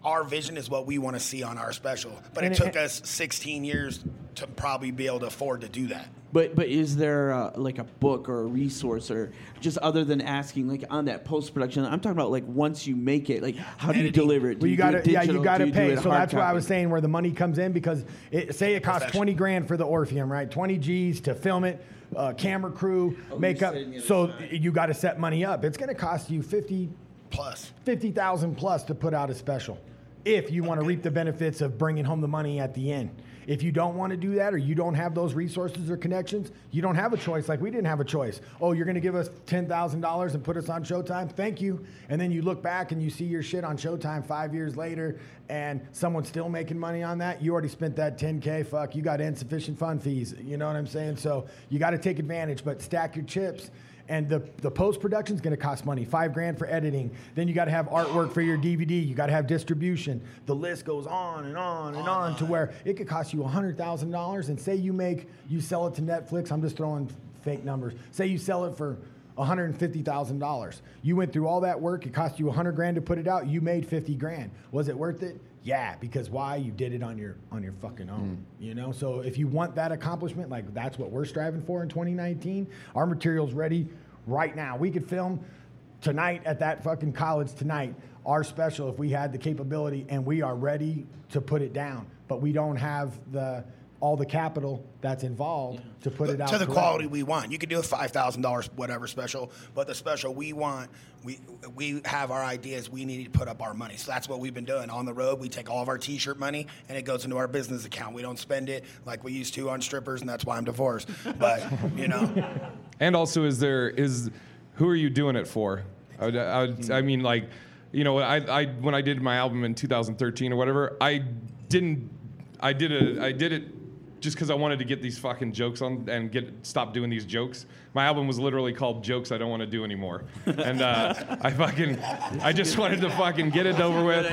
Our vision is what we want to see on our special, but it, it took us sixteen years to probably be able to afford to do that. But but is there uh, like a book or a resource or just other than asking like on that post production? I'm talking about like once you make it, like how do you deliver it? Do well, you, you got to yeah, you got to pay. So that's why I was saying where the money comes in, because it, say it costs twenty grand for the Orpheum, right? Twenty G's to film it. Uh, camera crew, oh, makeup. So side. you got to set money up. It's going to cost you fifty plus fifty thousand plus to put out a special, if you okay. want to reap the benefits of bringing home the money at the end. If you don't want to do that, or you don't have those resources or connections, you don't have a choice. Like we didn't have a choice. Oh, you're going to give us ten thousand dollars and put us on Showtime. Thank you. And then you look back and you see your shit on Showtime five years later, and someone's still making money on that. You already spent that ten K. Fuck, you got insufficient fund fees. You know what I'm saying? So you got to take advantage, but stack your chips. And the, the post-production is going to cost money, five grand for editing. Then you got to have artwork for your D V D. You got to have distribution. The list goes on and on and on, on to where it could cost you one hundred thousand dollars. And say you make, you sell it to Netflix. I'm just throwing fake numbers. Say you sell it for one hundred fifty thousand dollars. You went through all that work. It cost you one hundred grand to put it out. You made fifty grand. Was it worth it? Yeah, because why? You did it on your on your fucking own, mm. you know? So if you want that accomplishment, like that's what we're striving for in twenty nineteen. Our material's ready right now. We could film tonight at that fucking college tonight, our special, if we had the capability, and we are ready to put it down. But we don't have the all the capital that's involved yeah. to put but it out. To the correctly. Quality we want. You could do a five thousand dollars whatever special, but the special we want, we we have our ideas, we need to put up our money. So that's what we've been doing. On the road, we take all of our T-shirt money, and it goes into our business account. We don't spend it like we used to on strippers, and that's why I'm divorced. But, you know. And also, is there, is, who are you doing it for? I, would, I, would, I mean, like, you know, I, I when I did my album in two thousand thirteen or whatever, I didn't, I did a, I did it, just because I wanted to get these fucking jokes on and get stop doing these jokes. My album was literally called Jokes I Don't Want to Do Anymore. And uh, I fucking, I just wanted to fucking get it over with.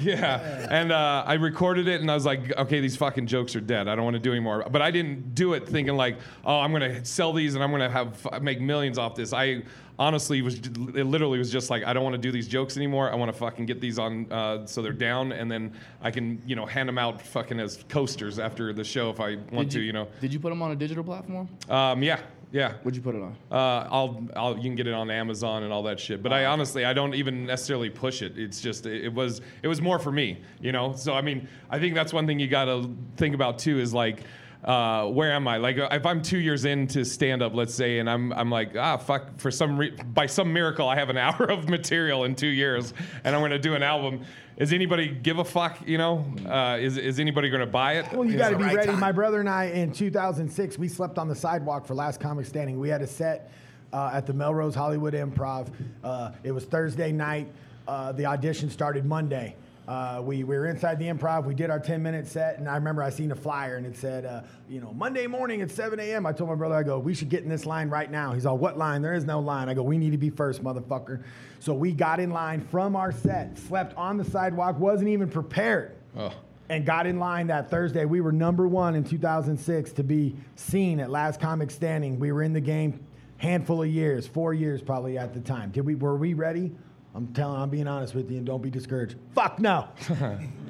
Yeah. And uh, I recorded it and I was like, okay, these fucking jokes are dead. I don't want to do anymore. But I didn't do it thinking like, oh, I'm going to sell these and I'm going to have make millions off this. I honestly was, it literally was just like, I don't want to do these jokes anymore. I want to fucking get these on uh, so they're down and then I can, you know, hand them out fucking as coasters after the show if I want you, to, you know. Did you put them on a digital platform? Um, yeah. Yeah. What'd you put it on? Uh, I'll, I'll, you can get it on Amazon and all that shit. But oh, I okay. honestly, I don't even necessarily push it. It's just, it, it was, it was more for me, you know? So, I mean, I think that's one thing you gotta think about too is like, uh, where am I? Like, if I'm two years into stand-up, let's say, and I'm, I'm like, ah, fuck, for some, re- by some miracle, I have an hour of material in two years and I'm gonna do an album. Is anybody give a fuck, you know? Uh, is is anybody going to buy it? Well, you got to be right ready. Time. My brother and I, in two thousand six, we slept on the sidewalk for Last Comic Standing. We had a set uh, at the Melrose Hollywood Improv. Uh, it was Thursday night. Uh, the audition started Monday. Uh, we, we were inside the Improv. We did our ten-minute set, and I remember I seen a flyer, and it said, uh, you know, Monday morning at seven a.m. I told my brother, I go, we should get in this line right now. He's all, what line? There is no line. I go, we need to be first, motherfucker. So we got in line from our set, slept on the sidewalk, wasn't even prepared, oh. and got in line that Thursday. We were number one in two thousand six to be seen at Last Comic Standing. We were in the game handful of years, four years probably at the time. Did we? Were we ready? I'm telling, I'm being honest with you, and don't be discouraged. Fuck no.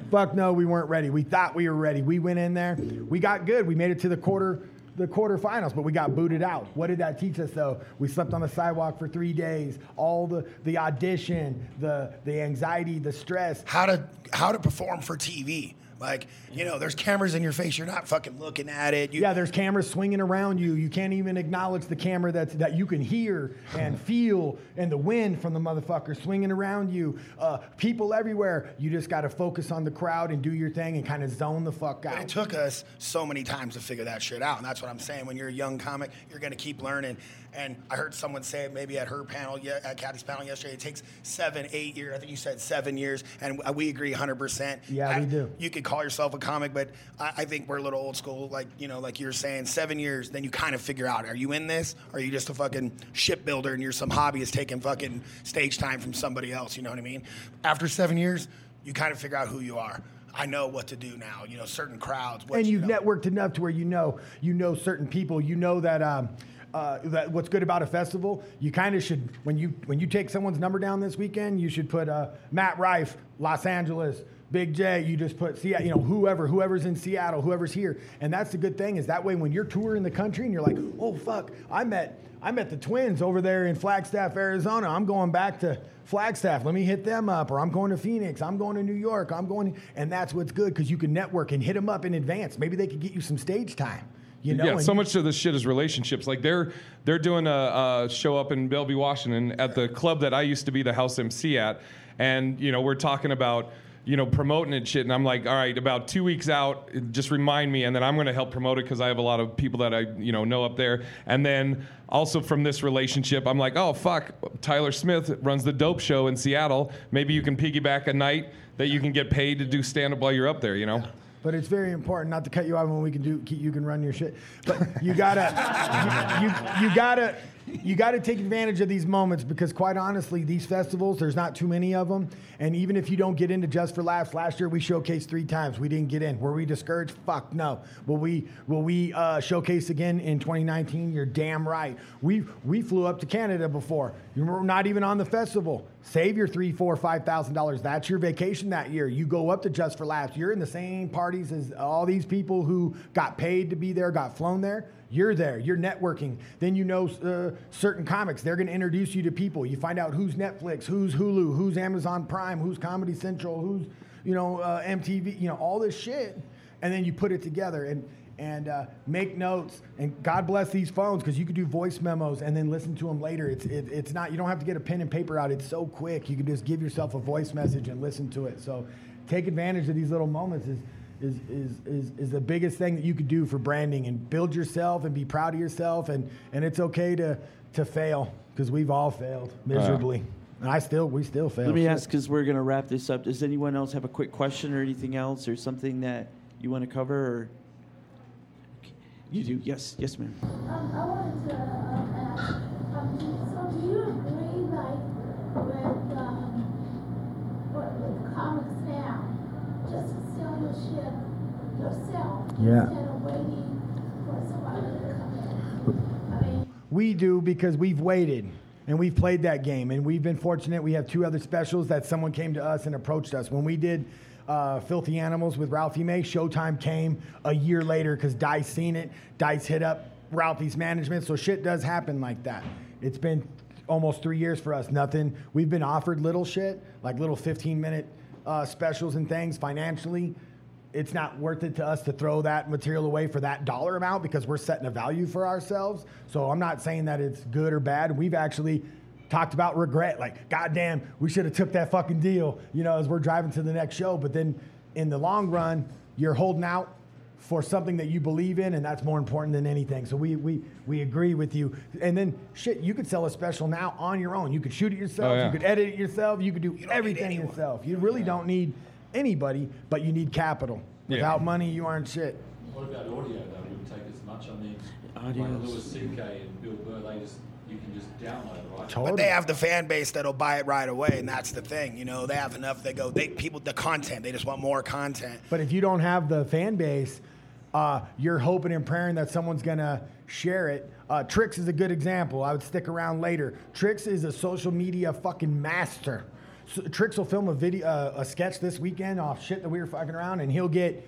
Fuck no, we weren't ready. We thought we were ready. We went in there. We got good. We made it to the quarter, the quarterfinals, but we got booted out. What did that teach us, though? We slept on the sidewalk for three days. All the, the audition, the the anxiety, the stress. How to how to perform for T V. Like, you know, there's cameras in your face. You're not fucking looking at it. You, yeah, there's cameras swinging around you. You can't even acknowledge the camera that's, that you can hear and feel and the wind from the motherfucker swinging around you. Uh, people everywhere. You just got to focus on the crowd and do your thing and kind of zone the fuck out. But it took us so many times to figure that shit out. And that's what I'm saying. When you're a young comic, you're going to keep learning. And I heard someone say it maybe at her panel, at Kathy's panel yesterday, it takes seven, eight years. I think you said seven years. And we agree one hundred percent. Yeah, I, we do. You could call yourself a comic, but I, I think we're a little old school, like, you know, like you were saying, seven years, then you kind of figure out, are you in this? Or are you just a fucking shipbuilder and you're some hobbyist taking fucking stage time from somebody else, you know what I mean? After seven years, you kind of figure out who you are. I know what to do now, you know, certain crowds. What and you've you know. networked enough to where you know you know certain people. You know that um, uh, that what's good about a festival, you kind of should, when you when you take someone's number down this weekend, you should put uh, Matt Rife, Los Angeles, Big J, you just put, you know, whoever, whoever's in Seattle, whoever's here. And that's the good thing, is that way when you're touring the country and you're like, oh, fuck, I met I met the twins over there in Flagstaff, Arizona. I'm going back to Flagstaff. Let me hit them up. Or I'm going to Phoenix. I'm going to New York. I'm going. And that's what's good, because you can network and hit them up in advance. Maybe they could get you some stage time. You know, yeah, so much of this shit is relationships. Like they're they're doing a, a show up in Bellevue, Washington at the club that I used to be the house M C at. And, you know, we're talking about, you know, promoting it and shit. And I'm like, all right, about two weeks out, just remind me. And then I'm going to help promote it because I have a lot of people that I, you know, know up there. And then also from this relationship, I'm like, oh, fuck, Tyler Smith runs the Dope Show in Seattle. Maybe you can piggyback a night that you can get paid to do stand-up while you're up there, you know? Yeah. But it's very important not to cut you off when we can do. You can run your shit, but you gotta, you, you, you gotta, you gotta take advantage of these moments, because quite honestly, these festivals, there's not too many of them. And even if you don't get into Just for Laughs, last year we showcased three times. We didn't get in. Were we discouraged? Fuck no. Will we? Will we uh, showcase again in twenty nineteen? You're damn right. We we flew up to Canada before. You're not even on the festival. Save your three, four, five thousand dollars. That's your vacation that year. You go up to Just for Laughs. You're in the same parties as all these people who got paid to be there, got flown there. You're there. You're networking. Then you know uh, certain comics. They're going to introduce you to people. You find out who's Netflix, who's Hulu, who's Amazon Prime, who's Comedy Central, who's, you know, uh, M T V. You know, all this shit, and then you put it together and. And uh, make notes, and God bless these phones, because you could do voice memos and then listen to them later. It's it, it's not, you don't have to get a pen and paper out. It's so quick. You can just give yourself a voice message and listen to it. So take advantage of these little moments is is is is, is the biggest thing that you could do for branding, and build yourself and be proud of yourself. And, and it's okay to to fail, because we've all failed miserably. Uh-huh. And I still we still fail. Let me ask, because we're gonna wrap this up. Does anyone else have a quick question or anything else, or something that you want to cover? Or you do, yes, yes, ma'am. Um, I wanted to uh, ask, um, so do you agree, like, with, um, with, with comics now, just to sell your shit yourself, yeah, instead of waiting for somebody to come in? I mean, we do, because we've waited. And we've played that game, and we've been fortunate. We have two other specials that someone came to us and approached us. When we did uh, Filthy Animals with Ralphie May, Showtime came a year later because Dice seen it. Dice hit up Ralphie's management, so shit does happen like that. It's been almost three years for us, nothing. We've been offered little shit, like little fifteen-minute uh, specials and things financially. It's not worth it to us to throw that material away for that dollar amount, because we're setting a value for ourselves. So I'm not saying that it's good or bad. We've actually talked about regret. Like, goddamn, we should have took that fucking deal, you know, as we're driving to the next show. But then in the long run, you're holding out for something that you believe in, and that's more important than anything. So we we we agree with you. And then, shit, you could sell a special now on your own. You could shoot it yourself. Oh, yeah. You could edit it yourself. You could do you everything yourself. You really yeah. don't need... anybody, but you need capital. Without yeah. money, you aren't shit. What about audio, though? It wouldn't take as much. I mean, audio. Like Louis C K and Bill Burr, they just, you can just download it, right? Totally. But they have the fan base that'll buy it right away, and that's the thing. You know, they have enough. They go, they people, the content. They just want more content. But if you don't have the fan base, uh, you're hoping and praying that someone's gonna share it. Uh, Trixx is a good example. I would stick around later. Trixx is a social media fucking master. So Trixx will film a video, uh, a sketch this weekend off shit that we were fucking around, and he'll get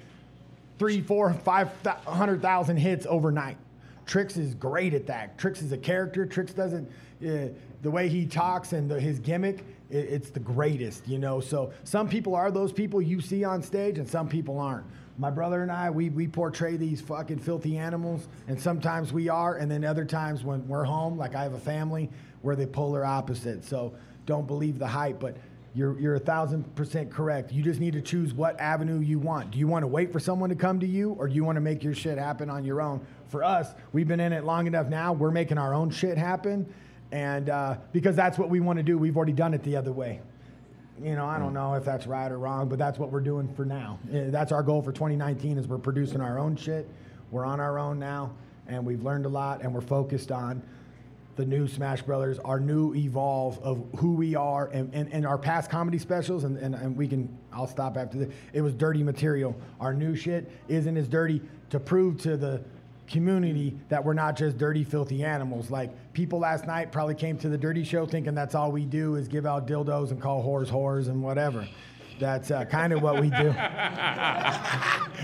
three, four, five hundred thousand hits overnight. Trixx is great at that. Trixx is a character. Trixx doesn't uh, the way he talks and the, his gimmick. It, it's the greatest, you know. So some people are those people you see on stage, and some people aren't. My brother and I, we we portray these fucking filthy animals, and sometimes we are, and then other times when we're home, like I have a family, we're the polar opposite. So don't believe the hype, but. You're you're a thousand percent correct. You just need to choose what avenue you want. Do you want to wait for someone to come to you, or do you want to make your shit happen on your own? For us, we've been in it long enough now. We're making our own shit happen, and uh, because that's what we want to do. We've already done it the other way. You know, I don't know if that's right or wrong, but that's what we're doing for now. That's our goal for twenty nineteen is we're producing our own shit. We're on our own now, and we've learned a lot, and we're focused on the new Smash Brothers, our new evolve of who we are, and, and, and our past comedy specials, and, and, and we can, I'll stop after this. It was dirty material. Our new shit isn't as dirty to prove to the community that we're not just dirty, filthy animals. Like, people last night probably came to the dirty show thinking that's all we do is give out dildos and call whores whores and whatever. That's uh, kind of what we do.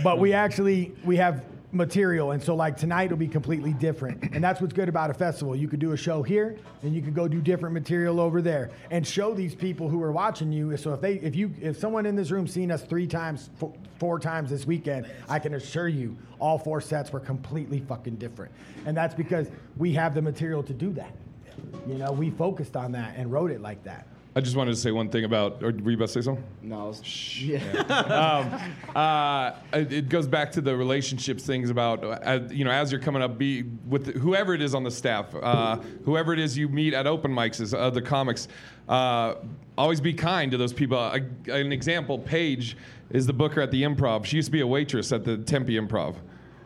But we actually, we have material, and so like tonight will be completely different, and that's what's good about a festival. You could do a show here, and you could go do different material over there, and show these people who are watching you. So if they, if you, if someone in this room seen us three times, four, four times this weekend, I can assure you, all four sets were completely fucking different, and that's because we have the material to do that. You know, we focused on that and wrote it like that. I just wanted to say one thing about, or were you about to say something? No. Shit. Yeah. um, uh, it, it goes back to the relationships things about, uh, you know, as you're coming up, be with the, whoever it is on the staff, uh, whoever it is you meet at open mics, is other comics, uh, always be kind to those people. Uh, an example, Paige is the booker at the Improv. She used to be a waitress at the Tempe Improv.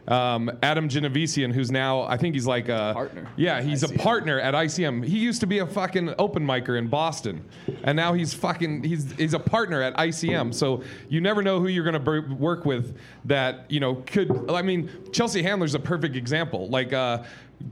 Um, Adam Genovesian, who's now, I think he's like a partner. Yeah, he's I C M. A partner at I C M. He used to be a fucking open micer in Boston, and now he's fucking he's he's a partner at I C M. So you never know who you're gonna b- work with that you know could. I mean, Chelsea Handler's a perfect example. Like. Uh,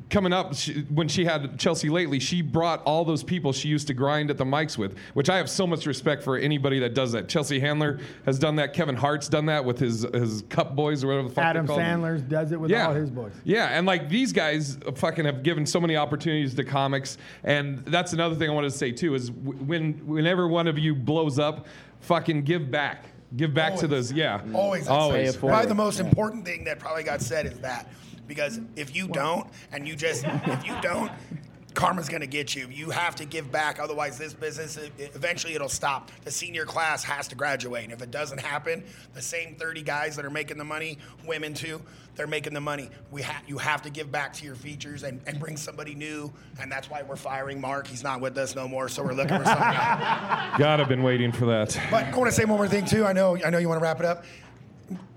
Coming up, she, when she had Chelsea lately, she brought all those people she used to grind at the mics with, which I have so much respect for anybody that does that. Chelsea Handler has done that. Kevin Hart's done that with his, his Cup Boys or whatever the fuck Adam they call them. Adam Sandler does it with yeah. all his boys. Yeah, and like these guys fucking have given so many opportunities to comics, and that's another thing I wanted to say too is w- when whenever one of you blows up, fucking give back. Give back always. to those, yeah. Always. Always. Probably the most yeah. important thing that probably got said is that. Because if you don't, and you just, if you don't, karma's gonna get you. You have to give back, otherwise this business, it, it, eventually it'll stop. The senior class has to graduate, and if it doesn't happen, the same thirty guys that are making the money, women too, they're making the money. We ha- You have to give back to your features and, and bring somebody new, and that's why we're firing Mark. He's not with us no more, so we're looking for somebody else. God, I've been waiting for that. But I wanna say one more thing too. I know, I know you wanna wrap it up.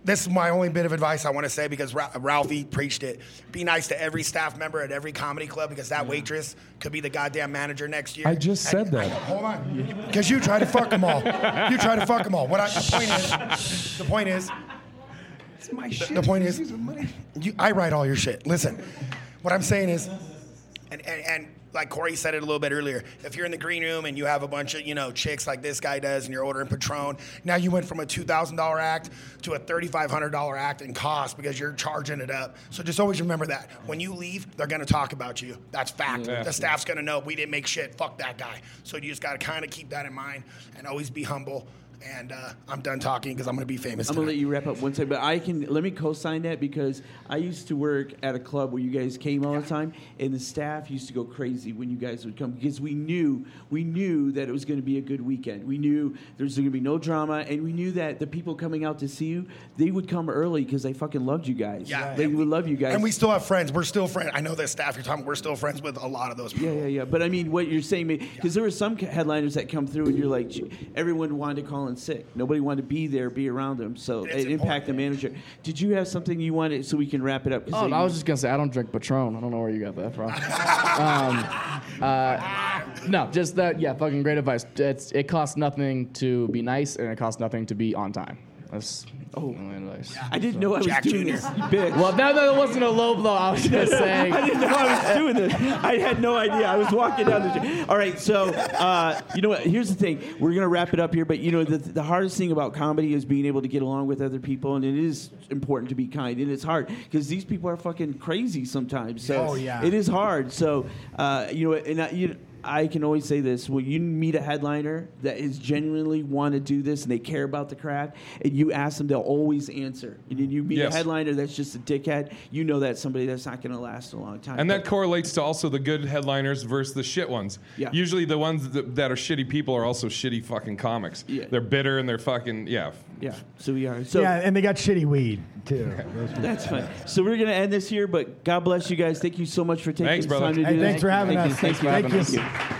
This is my only bit of advice I want to say because Ra- Ralphie preached it. Be nice to every staff member at every comedy club because that waitress could be the goddamn manager next year. I just and, said that. I, hold on. Because you try to fuck them all. You try to fuck them all. What I, the point is, the point is, it's my shit. The point is, you, I write all your shit. Listen, what I'm saying is, and, and, and like Corey said it a little bit earlier, if you're in the green room and you have a bunch of, you know, chicks like this guy does and you're ordering Patron, now you went from a two thousand dollars act to a three thousand five hundred dollars act in cost because you're charging it up. So just always remember that. When you leave, they're going to talk about you. That's fact. Yeah. The staff's going to know we didn't make shit. Fuck that guy. So you just got to kind of keep that in mind and always be humble. And uh, I'm done talking because I'm going to be famous. I'm going to let you wrap up one second, but I can let me co-sign that because I used to work at a club where you guys came all the time, and the staff used to go crazy when you guys would come because we knew we knew that it was going to be a good weekend. We knew there was going to be no drama, and we knew that the people coming out to see you, they would come early because they fucking loved you guys. Yeah, they would we, love you guys. And we still have friends. We're still friends. I know the staff you're talking. We're still friends with a lot of those people. Yeah, yeah, yeah. But I mean, what you're saying, because there were some headliners that come through, and you're like, everyone wanted to call in sick. Nobody wanted to be there, be around them, so it's it impacted the manager. Did you have something you wanted so we can wrap it up? Oh, no, I was just going to say, I don't drink Patron. I don't know where you got that from. um, uh, no, just that, yeah, fucking great advice. It's, it costs nothing to be nice, and it costs nothing to be on time. That's oh, advice. Yeah. I didn't so. know I was Jack doing Junior this, you bitch. Well, that, that wasn't a low blow. I was just saying. I didn't know I was doing this. I had no idea. I was walking down the street. All right, so uh, you know what? Here's the thing. We're going to wrap it up here, but you know, the, the hardest thing about comedy is being able to get along with other people, and it is important to be kind, and it's hard because these people are fucking crazy sometimes. So oh, yeah. It is hard. So uh, you know, and I, you know, I can always say this. When you meet a headliner that is genuinely want to do this and they care about the craft, and you ask them, they'll always answer. And then you meet yes. a headliner that's just a dickhead, you know that's somebody that's not going to last a long time. And that correlates to also the good headliners versus the shit ones. Yeah. Usually the ones that, that are shitty people are also shitty fucking comics. Yeah. They're bitter and they're fucking, yeah. Yeah, so we are. So, yeah, and they got shitty weed, too. That's fine. So we're going to end this here, but God bless you guys. Thank you so much for taking thanks, the brother. time to hey, do thanks this. Thanks for having thank us. You. Thanks, thanks for having us. Thank you.